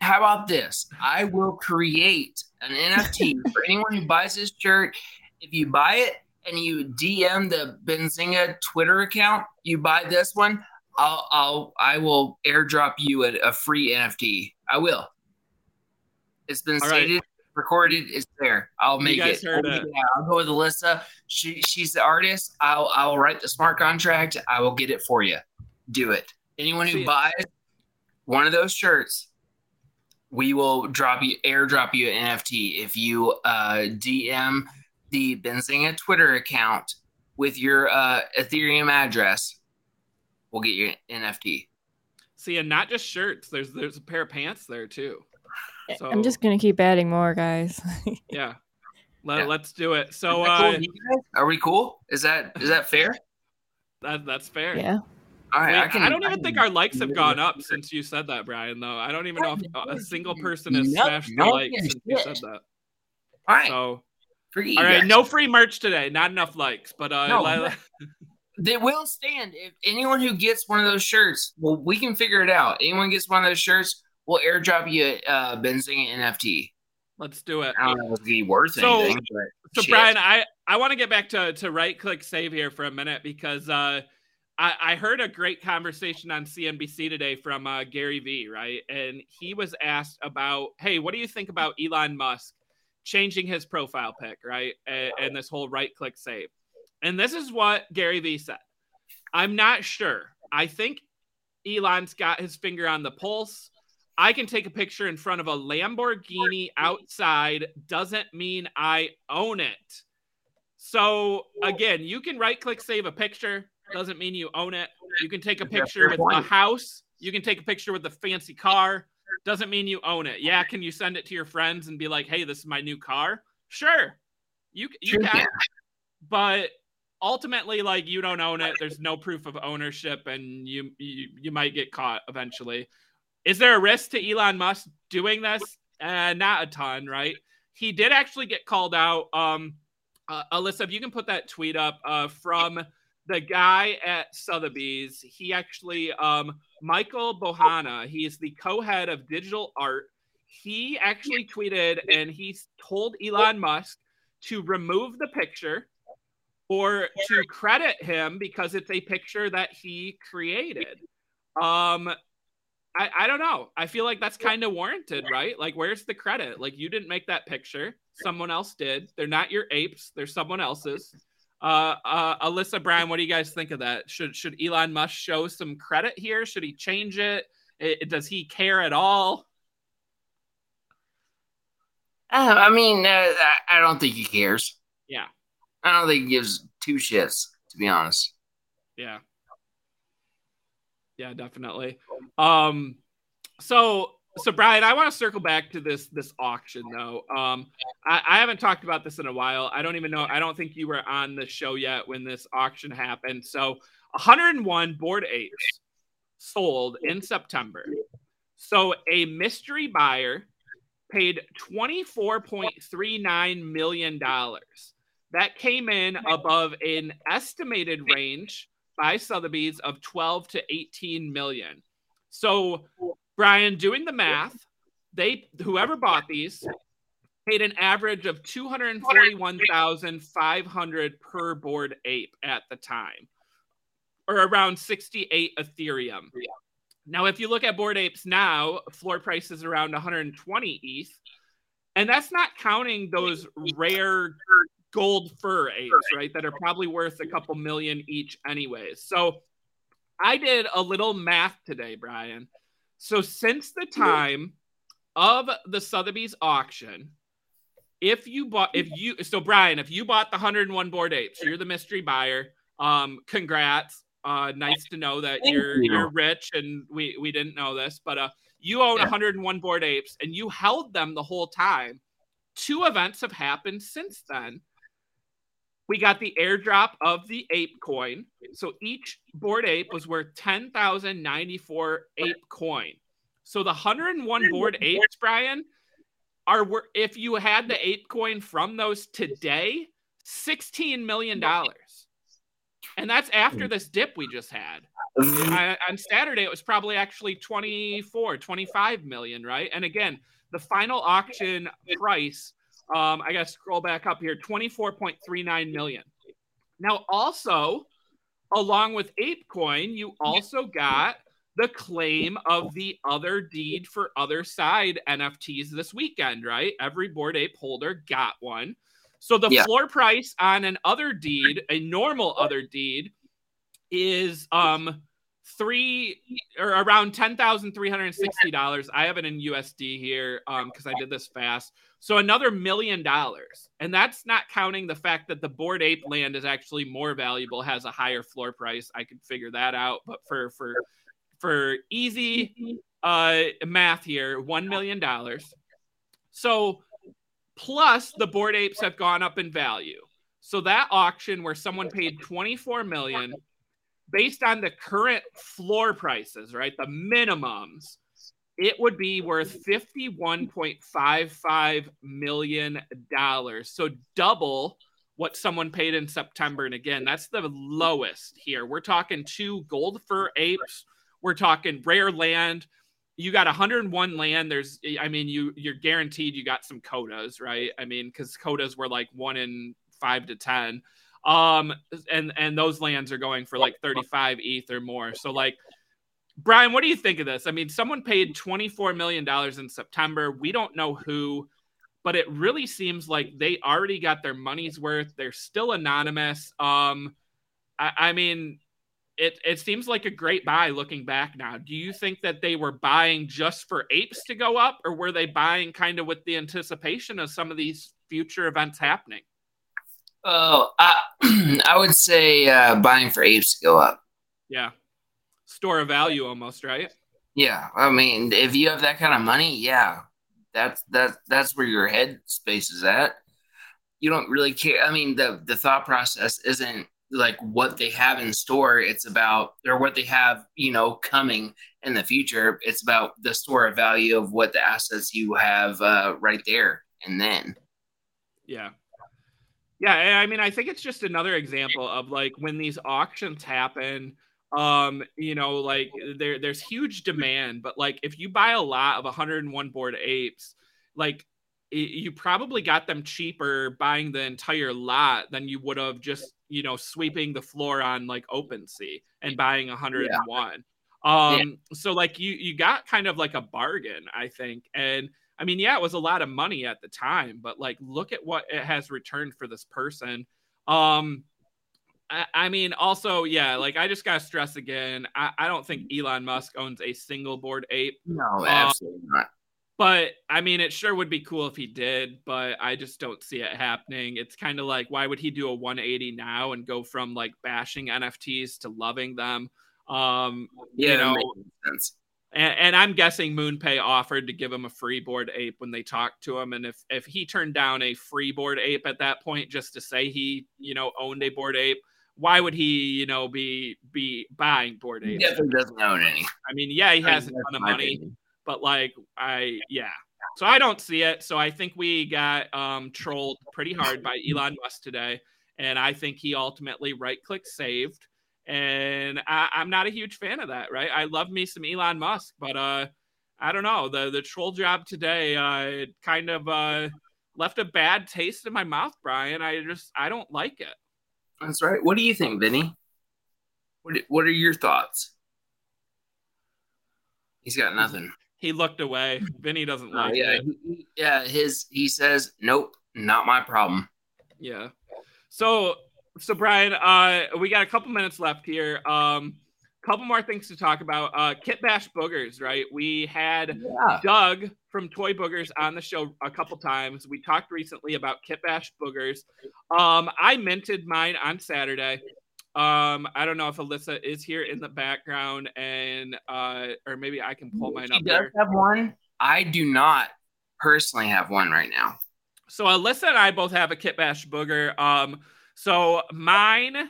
How about this? I will create an NFT for anyone who buys this shirt. If you buy it and you DM the Benzinga Twitter account, you buy this one. I will airdrop you a free NFT. I will. It's been stated, recorded. It's there. I'll make it. I'll go with Alyssa. She's the artist. I'll write the smart contract. I will get it for you. Do it. Anyone who buys one of those shirts, we will airdrop you an NFT if you DM the Benzinga Twitter account with your Ethereum address. We'll get you an NFT. See, and not just shirts. There's a pair of pants there too. So, I'm just gonna keep adding more, guys. Let's do it. So, are we cool? Is that fair? That's fair. Yeah. All right. I don't even think our likes have gone up since you said that, Brian. Though I don't even know if a single person has smashed the like since you said that. All right. So, all right. No free merch today. Not enough likes, but they will stand. If anyone who gets one of those shirts, well, we can figure it out. Anyone gets one of those shirts. We'll airdrop you Benzinga NFT. Let's do it. I don't know if it'd be worth anything. So Brian, I want to get back to right-click save here for a minute because I heard a great conversation on CNBC today from Gary Vee, right? And he was asked about, hey, what do you think about Elon Musk changing his profile pic, right? And this whole right-click save. And this is what Gary Vee said. I'm not sure. I think Elon's got his finger on the pulse. I can take a picture in front of a Lamborghini outside. Doesn't mean I own it. So again, you can right-click save a picture. doesn't mean you own it. You can take a picture with a house. You can take a picture with a fancy car. Doesn't mean you own it. Yeah, can you send it to your friends and be like, hey, this is my new car? Sure, you can. Yeah. But ultimately, like, you don't own it. There's no proof of ownership, and you might get caught eventually. Is there a risk to Elon Musk doing this? Not a ton, right? He did actually get called out. Alyssa, if you can put that tweet up from the guy at Sotheby's. He actually, Michael Bohana, he is the co-head of digital art. He actually tweeted and he told Elon Musk to remove the picture or to credit him because it's a picture that he created. I don't know. I feel like that's kind of warranted, right? Like, where's the credit? Like, you didn't make that picture. Someone else did. They're not your apes. They're someone else's. Alyssa, Brian, what do you guys think of that? Should Elon Musk show some credit here? Should he change it? Does he care at all? I mean, I don't think he cares. Yeah. I don't think he gives two shits, to be honest. Yeah. Yeah, definitely. So Brian, I want to circle back to this auction though. I haven't talked about this in a while. I don't even know. I don't think you were on the show yet when this auction happened. So 101 Bored Apes sold in September. So a mystery buyer paid $24.39 million. That came in above an estimated range by Sotheby's of 12 to 18 million. So Brian, doing the math, whoever bought these paid an average of $241,500 per Bored Ape at the time, or around 68 Ethereum. Now, if you look at Bored Apes now, floor price is around 120 ETH, and that's not counting those rare gold fur apes, right, that are probably worth a couple million each anyways. So I did a little math today, Brian. So since the time of the Sotheby's auction, Brian, if you bought the 101 Bored Apes, you're the mystery buyer. Congrats. Nice to know that you're rich, and we didn't know this, but you own 101 Bored Apes and you held them the whole time. Two events have happened since then. We got the airdrop of the Apecoin. So each Bored Ape was worth 10,094 Apecoin. So the 101 Bored Apes, Brian, if you had the Apecoin from those today, $16 million. And that's after this dip we just had. On Saturday, it was probably actually 24, 25 million, right? And again, the final auction price, I got to scroll back up here, 24.39 million. Now, also, along with Apecoin, you also got the claim of the Other Deed for Other Side NFTs this weekend, right? Every Bored Ape holder got one. So the floor price on an Other Deed, a normal Other Deed, is three or around $10,360. I have it in USD here because I did this fast. So another $1 million, and that's not counting the fact that the Bored Ape land is actually more valuable, has a higher floor price. I could figure that out, but for easy math here, $1 million. So plus the Bored Apes have gone up in value. So that auction where someone paid $24 million. Based on the current floor prices, right, the minimums, it would be worth $51.55 million. So double what someone paid in September. And again, that's the lowest here. We're talking two gold fur apes. We're talking rare land. You got 101 land. There's, I mean, you're guaranteed you got some codas, right? I mean, because codas were like 1 in 5 to 10. And those lands are going for like 35 ETH or more. So like, Brian, what do you think of this? I mean, someone paid $24 million in September. We don't know who, but it really seems like they already got their money's worth. They're still anonymous. I mean, it seems like a great buy looking back now. Do you think that they were buying just for apes to go up, or were they buying kind of with the anticipation of some of these future events happening? Oh, I would say buying for apes to go up. Yeah. Store of value almost, right? Yeah. I mean, if you have that kind of money, yeah, that's where your head space is at. You don't really care. I mean, the thought process isn't like what they have in store. It's about, or what they have, you know, coming in the future. It's about the store of value of what the assets you have right there. And then. Yeah. Yeah, I mean, I think it's just another example of like when these auctions happen, you know, like there's huge demand, but like if you buy a lot of 101 Bored Apes, like you probably got them cheaper buying the entire lot than you would have just, you know, sweeping the floor on like OpenSea and buying 101. Yeah. So like you got kind of like a bargain, I think. And I mean, yeah, it was a lot of money at the time, but like, look at what it has returned for this person. I mean, also, yeah, like I just got to stress again. I don't think Elon Musk owns a single Bored Ape. No, absolutely not. But I mean, it sure would be cool if he did, but I just don't see it happening. It's kind of like, why would he do a 180 now and go from like bashing NFTs to loving them? Yeah, you know, that makes sense. And I'm guessing MoonPay offered to give him a free Bored Ape when they talked to him. And if he turned down a free Bored Ape at that point, just to say he, you know, owned a Bored Ape, why would he, you know, be buying Bored Apes? He definitely doesn't own any. I mean, yeah, he has a ton of money, but like, so I don't see it. So I think we got trolled pretty hard by Elon Musk today. And I think he ultimately right-click saved. And I'm not a huge fan of that, right? I love me some Elon Musk, but I don't know. The troll job today kind of left a bad taste in my mouth, Brian. I don't like it. That's right. What do you think, Vinny? What are your thoughts? He's got nothing. He looked away. Vinny doesn't like it. Yeah, he says, nope, not my problem. Yeah. So Brian, we got a couple minutes left here. Couple more things to talk about. Kitbash Boogers, right? We had Doug from Toy Boogers on the show a couple times. We talked recently about Kitbash Boogers. I minted mine on Saturday. I don't know if Alyssa is here in the background, and or maybe I can pull mine up. She does there. Have one. I do not personally have one right now. So Alyssa and I both have a Kitbash Booger. So mine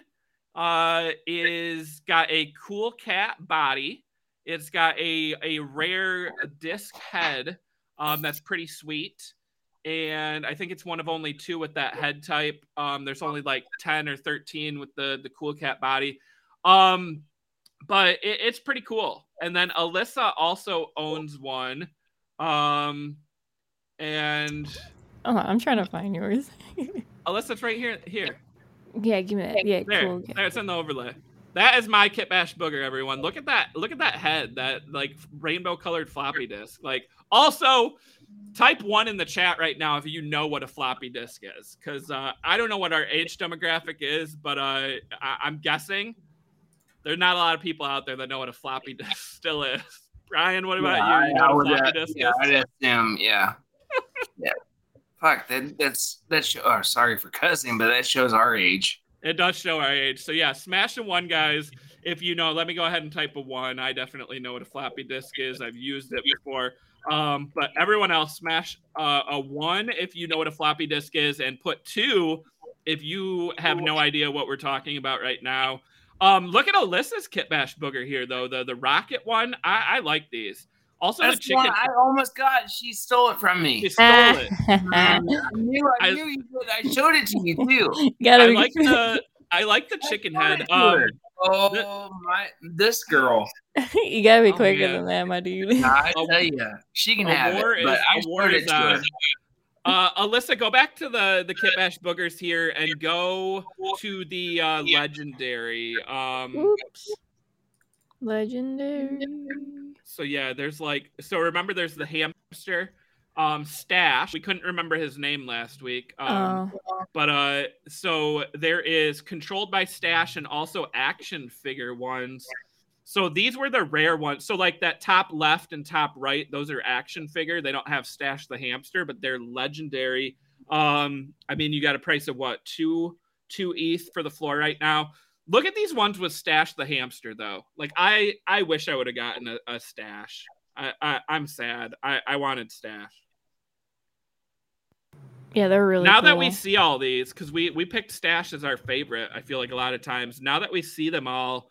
is got a cool cat body. It's got a rare disc head that's pretty sweet. And I think it's one of only two with that head type. There's only like 10 or 13 with the cool cat body. But it's pretty cool. And then Alyssa also owns one. I'm trying to find yours. Alyssa's right here. Yeah, give me that. Yeah, there, cool. There, it's in the overlay. That is my Kitbash Booger, everyone. Look at that. Look at that head, that like rainbow-colored floppy disk. Like, also, type 1 in the chat right now if you know what a floppy disk is. Because I don't know what our age demographic is, but I'm guessing there's not a lot of people out there that know what a floppy disk still is. Brian, what about you? You know what a floppy disk is? Yeah. Fuck, that's oh, sorry for cussing, but that shows our age. It does show our age. So yeah, smash a one, guys. If you know, let me go ahead and type a one. I definitely know what a floppy disk is. I've used it before. But everyone else, smash a one if you know what a floppy disk is, and put two if you have no idea what we're talking about right now. Look at Alyssa's Kitbash Booger here, though. The rocket one. I like these. Also, that's the chicken. I almost got. She stole it from me. She stole it. I knew you would. I showed it to you too. I like the chicken head. This girl. You gotta be quicker than that, my dude. I tell you, she can have it. But I showed it to her. Alyssa, go back to the Kitbash Boogers here and go to the legendary. Oops. Legendary. So yeah, there's like, so remember there's the hamster, Stash. We couldn't remember his name last week. But so there is controlled by Stash and also action figure ones. So these were the rare ones. So like that top left and top right, those are action figure. They don't have Stash the hamster, but they're legendary. I mean, you got a price of what? 2 ETH for the floor right now. Look at these ones with Stash the hamster, though. Like, I wish I would have gotten a Stash. I'm sad. I wanted Stash. Yeah, they're really now cool. That we see all these, because we picked Stash as our favorite, I feel like a lot of times. Now that we see them all,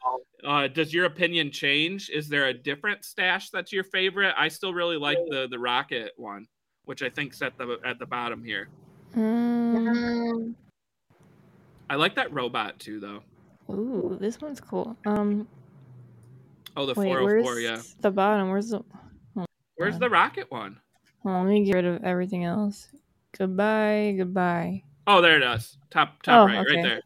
does your opinion change? Is there a different Stash that's your favorite? I still really like the rocket one, which I think's at the bottom here. I like that robot too, though. Ooh, this one's cool. The 404, yeah. The bottom. Where's the rocket one? Well, let me get rid of everything else. Goodbye. Oh, there it is. Top right, okay. Right there.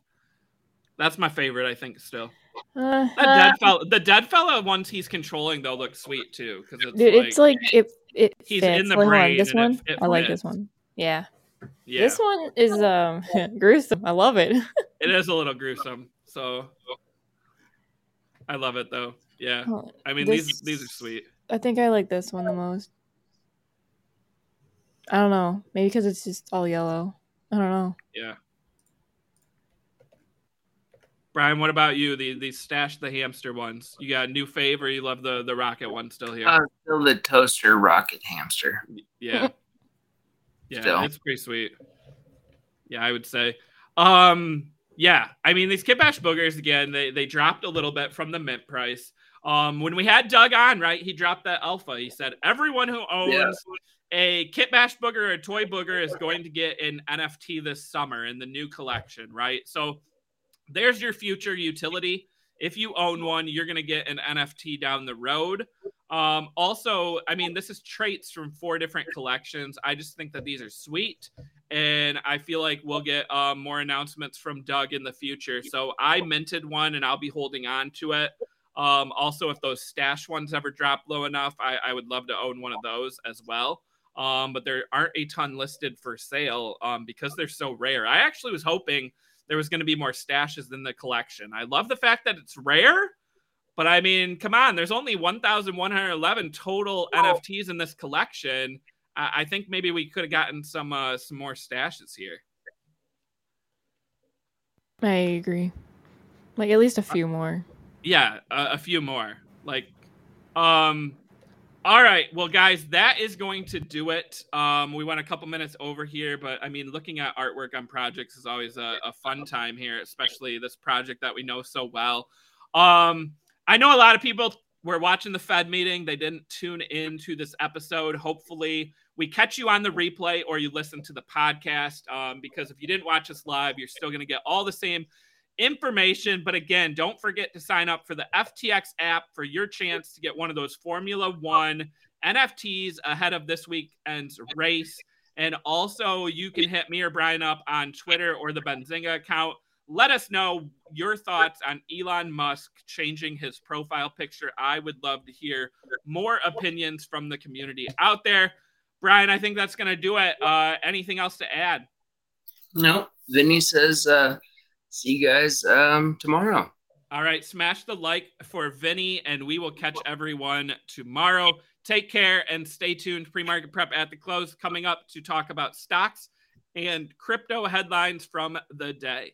That's my favorite, I think, still. The dead fella ones he's controlling though look sweet too, because it's like it. He's fits. In the like, brain. This one, it I like this one. Yeah. This one is gruesome. I love it. It is a little gruesome. So I love it though. Yeah. I mean, these are sweet. I think I like this one the most. I don't know. Maybe because it's just all yellow. I don't know. Yeah. Brian, what about you? These Stash the hamster ones. You got a new fave, or you love the rocket one still here? Still the toaster rocket hamster. Yeah. Yeah, still. It's pretty sweet. Yeah, I would say. Yeah, I mean, these Kitbash Boogers, again, they dropped a little bit from the mint price. When we had Doug on, right, he dropped that alpha. He said, everyone who owns a Kitbash Booger or a Toy Booger is going to get an NFT this summer in the new collection, right? So there's your future utility. If you own one, you're going to get an NFT down the road. Also, I mean, this is traits from 4 different collections. I just think that these are sweet. And I feel like we'll get more announcements from Doug in the future. So I minted one, and I'll be holding on to it. Also, if those Stash ones ever drop low enough, I would love to own one of those as well. But there aren't a ton listed for sale because they're so rare. I actually was hoping there was going to be more Stashes in the collection. I love the fact that it's rare. But, I mean, come on. There's only 1,111 total NFTs in this collection. I think maybe we could have gotten some more Stashes here. I agree. Like, at least a few more. Yeah, a few more. Like, all right. Well, guys, that is going to do it. We went a couple minutes over here, but, I mean, looking at artwork on projects is always a fun time here, especially this project that we know so well. I know a lot of people were watching the Fed meeting. They didn't tune into this episode. Hopefully we catch you on the replay, or you listen to the podcast, because if you didn't watch us live, you're still going to get all the same information. But again, don't forget to sign up for the FTX app for your chance to get one of those Formula One NFTs ahead of this weekend's race. And also, you can hit me or Brian up on Twitter or the Benzinga account. Let us know your thoughts on Elon Musk changing his profile picture. I would love to hear more opinions from the community out there. Brian, I think that's going to do it. Anything else to add? No. Vinny says, see you guys tomorrow. All right. Smash the like for Vinny, and we will catch everyone tomorrow. Take care and stay tuned. Pre-market prep at the close coming up to talk about stocks and crypto headlines from the day.